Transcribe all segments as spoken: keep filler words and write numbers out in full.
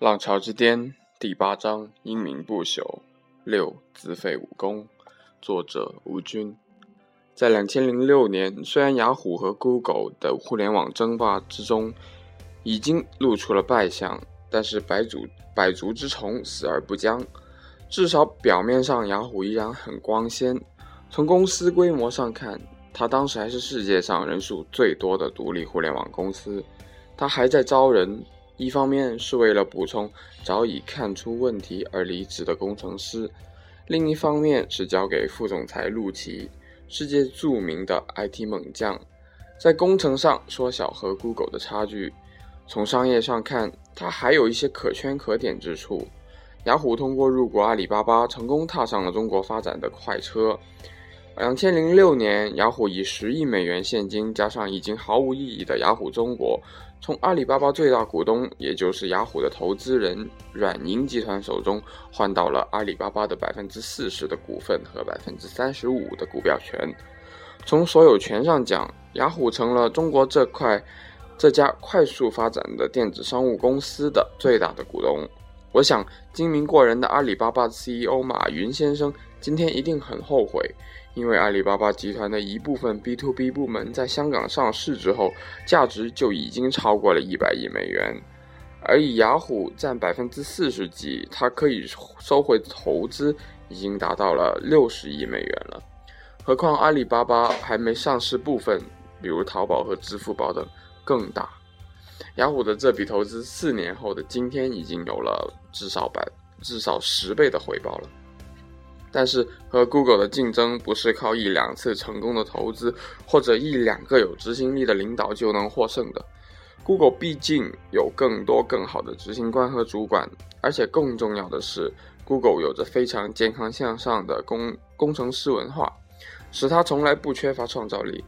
浪潮之巅第八章，英明不朽六，自废武功。作者吴军。在二零零六年，虽然雅虎和 Google 的互联网争霸之中已经露出了败相，但是百足百足之虫，死而不僵。至少表面上雅虎依然很光鲜，从公司规模上看，它当时还是世界上人数最多的独立互联网公司。它还在招人，一方面是为了补充早已看出问题而离职的工程师，另一方面是交给副总裁陆琪，世界著名的 I T 猛将，在工程上缩小和 Google 的差距。从商业上看，它还有一些可圈可点之处。雅虎通过入股阿里巴巴，成功踏上了中国发展的快车。二零零六年，雅虎以十亿美元现金加上已经毫无意义的雅虎中国，从阿里巴巴最大股东，也就是雅虎的投资人软银集团手中换到了阿里巴巴的 百分之四十 的股份和 百分之三十五 的股票权。从所有权上讲，雅虎成了中国这块这家快速发展的电子商务公司的最大的股东。我想精明过人的阿里巴巴 C E O 马云先生今天一定很后悔，因为阿里巴巴集团的一部分 B to B 部门在香港上市之后，价值就已经超过了一百亿美元，而以雅虎占 百分之四十 几，它可以收回投资已经达到了六十亿美元了。何况阿里巴巴还没上市部分，比如淘宝和支付宝等更大。雅虎的这笔投资四年后的今天已经有了至少百至少十倍的回报了。但是和 Google 的竞争不是靠一两次成功的投资或者一两个有执行力的领导就能获胜的。 Google 毕竟有更多更好的执行官和主管，而且更重要的是 Google 有着非常健康向上的工工程师文化，使它从来不缺乏创造力。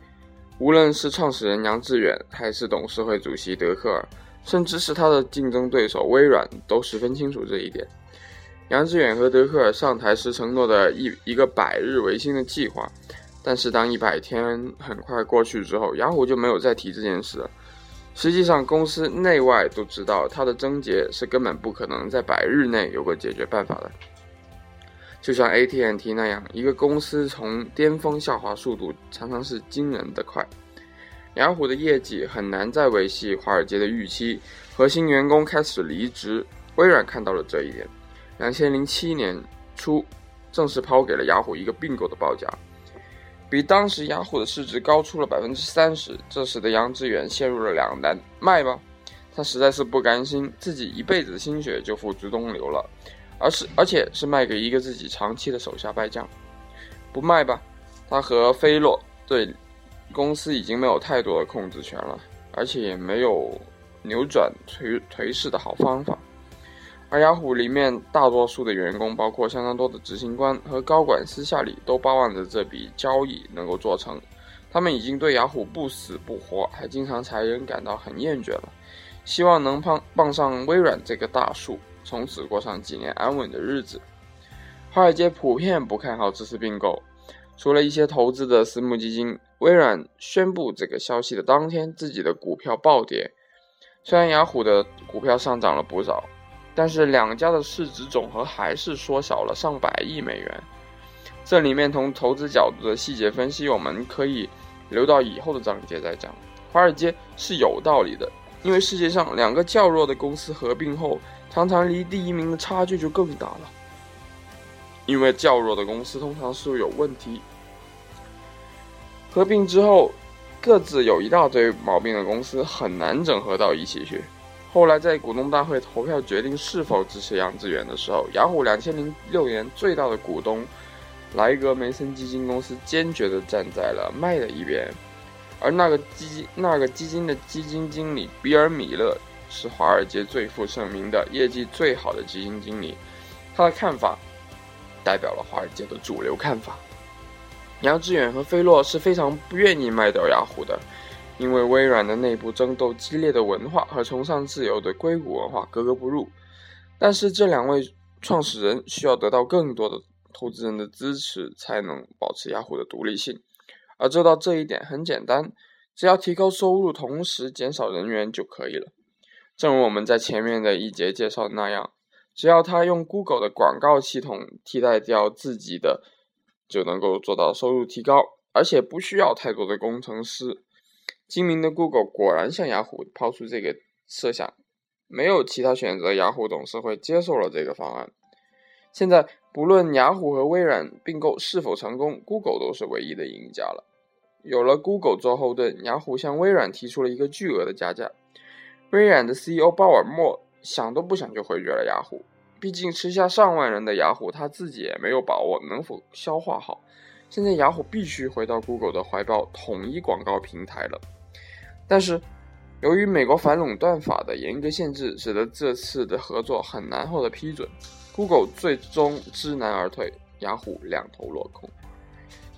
无论是创始人杨致远，还是董事会主席德克尔，甚至是他的竞争对手微软，都十分清楚这一点。杨致远和德克尔上台时承诺的一一个百日维新的计划，但是当一百天很快过去之后，雅虎就没有再提这件事了。实际上，公司内外都知道，它的症结是根本不可能在百日内有个解决办法的。就像 A T and T 那样，一个公司从巅峰下滑速度常常是惊人的快。雅虎的业绩很难再维系华尔街的预期，核心员工开始离职，微软看到了这一点。二零零七年初正式抛给了雅虎一个并购的报价，比当时雅虎的市值高出了 百分之三十。 这时的杨致远陷入了两难，卖吧，他实在是不甘心自己一辈子的心血就付诸东流了，而是而且是卖给一个自己长期的手下败将。不卖吧，他和菲洛对公司已经没有太多的控制权了，而且也没有扭转颓颓势的好方法。而雅虎里面大多数的员工，包括相当多的执行官和高管，私下里都巴望着这笔交易能够做成。他们已经对雅虎不死不活，还经常裁人感到很厌倦了，希望能帮傍上微软这个大树，从此过上几年安稳的日子。华尔街普遍不看好这次并购，除了一些投资的私募基金。微软宣布这个消息的当天，自己的股票暴跌。虽然雅虎的股票上涨了不少，但是两家的市值总和还是缩小了上百亿美元。这里面从投资角度的细节分析，我们可以留到以后的章节再讲。华尔街是有道理的，因为世界上两个较弱的公司合并后，常常离第一名的差距就更大了，因为较弱的公司通常是有问题，合并之后各自有一大堆毛病的公司很难整合到一起去。后来在股东大会投票决定是否支持杨致远的时候，雅虎二零零六年最大的股东莱格梅森基金公司坚决地站在了卖的一边，而那个基金那个基金的基金经理比尔米勒是华尔街最负盛名的业绩最好的基金经理，他的看法代表了华尔街的主流看法。杨致远和菲洛是非常不愿意卖掉雅虎的，因为微软的内部争斗激烈的文化和崇尚自由的硅谷文化格格不入。但是这两位创始人需要得到更多的投资人的支持，才能保持雅虎的独立性。而做到这一点很简单，只要提高收入，同时减少人员就可以了。正如我们在前面的一节介绍的那样，只要他用 Google 的广告系统替代掉自己的，就能够做到收入提高，而且不需要太多的工程师。精明的 Google 果然向雅虎抛出这个设想，没有其他选择，雅虎董事会接受了这个方案。现在不论雅虎和微软并购是否成功， Google 都是唯一的赢家了。有了 Google 做后盾，雅虎向微软提出了一个巨额的加价。微软的 C E O 鲍尔默想都不想就回绝了雅虎，毕竟吃下上万人的雅虎他自己也没有把握能否消化好。现在雅虎必须回到 Google 的怀抱，统一广告平台了。但是由于美国反垄断法的严格限制，使得这次的合作很难获得批准， Google 最终知难而退，雅虎两头落空。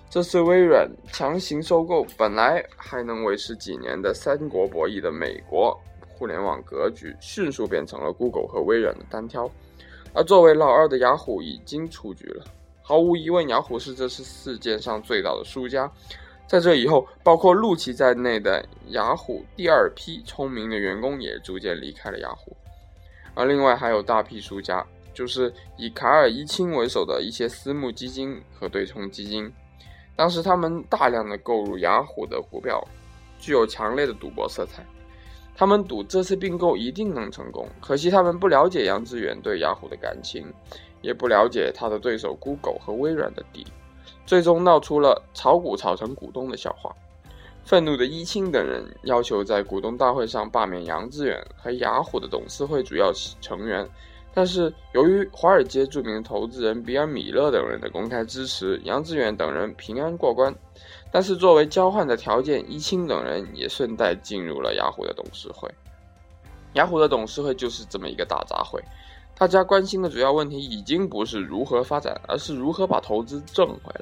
这次微软强行收购本来还能维持几年的三国博弈的美国互联网格局，迅速变成了 Google 和微软的单挑，而作为老二的雅虎已经出局了。毫无疑问，雅虎是这次事件上最大的输家。在这以后，包括陆琪在内的雅虎第二批聪明的员工也逐渐离开了雅虎，而另外还有大批输家，就是以卡尔伊钦为首的一些私募基金和对冲基金。当时他们大量的购入雅虎的股票，具有强烈的赌博色彩。他们赌这次并购一定能成功，可惜他们不了解杨致远对雅虎的感情，也不了解他的对手 Google 和微软的底，最终闹出了炒股炒成股东的笑话。愤怒的伊钦等人要求在股东大会上罢免杨致远和雅虎的董事会主要成员，但是由于华尔街著名的投资人比尔·米勒等人的公开支持，杨致远等人平安过关。但是作为交换的条件，伊钦等人也顺带进入了雅虎的董事会。雅虎的董事会就是这么一个大杂烩，大家关心的主要问题已经不是如何发展，而是如何把投资挣回来，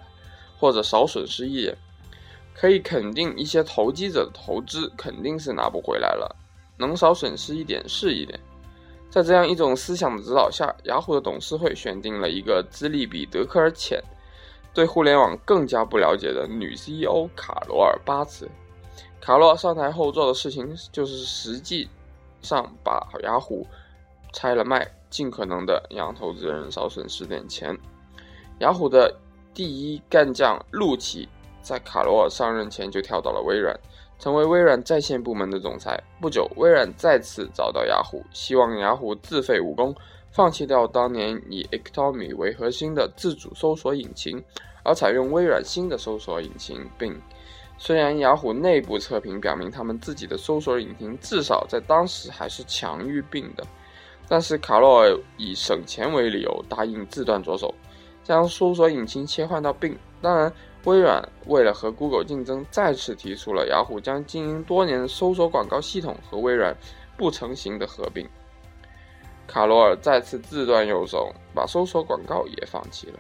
或者少损失一点。可以肯定，一些投机者的投资肯定是拿不回来了，能少损失一点是一点。在这样一种思想的指导下，雅虎的董事会选定了一个资历比德克尔浅、对互联网更加不了解的女 C E O 卡罗尔·巴茨。卡罗尔上台后做的事情就是实际上把雅虎拆了卖，尽可能的让投资人少损失点钱。雅虎的第一干将陆琪在卡罗尔上任前就跳到了微软，成为微软在线部门的总裁。不久，微软再次找到雅虎，希望雅虎自废武功，放弃掉当年以 Ectomy 为核心的自主搜索引擎，而采用微软新的搜索引擎 Bing。 虽然雅虎内部测评表明他们自己的搜索引擎至少在当时还是强于 Bing 的，但是卡罗尔以省钱为理由答应自断左手，将搜索引擎切换到 Bing。 当然，微软为了和 Google 竞争，再次提出了雅虎将经营多年的搜索广告系统和微软不成形的合并。卡罗尔再次自断右手，把搜索广告也放弃了。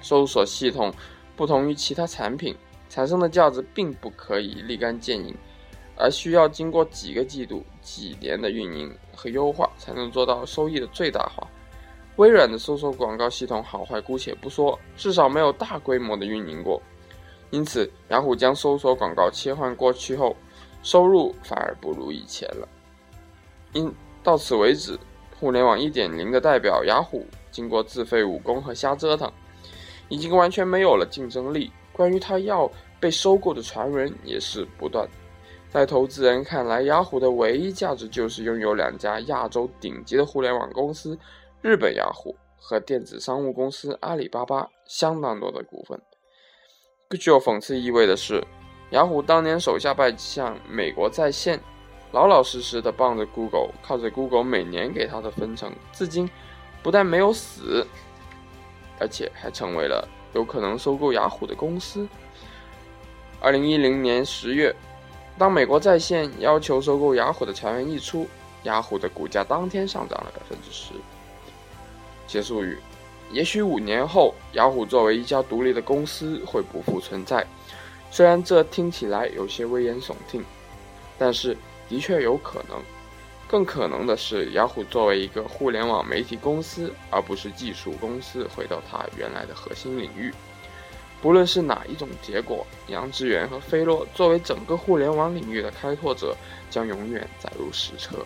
搜索系统不同于其他产品，产生的价值并不可以立竿见影，而需要经过几个季度、几年的运营和优化，才能做到收益的最大化。微软的搜索广告系统好坏姑且不说，至少没有大规模的运营过。因此，雅虎将搜索广告切换过去后，收入反而不如以前了。因到此为止，互联网 一点零 的代表雅虎，经过自废武功和瞎折腾，已经完全没有了竞争力。关于它要被收购的传闻也是不断。在投资人看来，雅虎的唯一价值就是拥有两家亚洲顶级的互联网公司日本雅虎和电子商务公司阿里巴巴相当多的股份。具有讽刺意味的是，雅虎当年手下败将美国在线，老老实实的帮着 Google， 靠着 Google 每年给他的分成，至今不但没有死，而且还成为了有可能收购雅虎的公司。二零一零年十月，当美国在线要求收购雅虎的传闻一出，雅虎的股价当天上涨了 百分之十。结束语：也许五年后，雅虎作为一家独立的公司会不复存在。虽然这听起来有些危言耸听，但是的确有可能。更可能的是，雅虎作为一个互联网媒体公司，而不是技术公司，回到它原来的核心领域。不论是哪一种结果，杨致远和菲洛作为整个互联网领域的开拓者，将永远载入史册。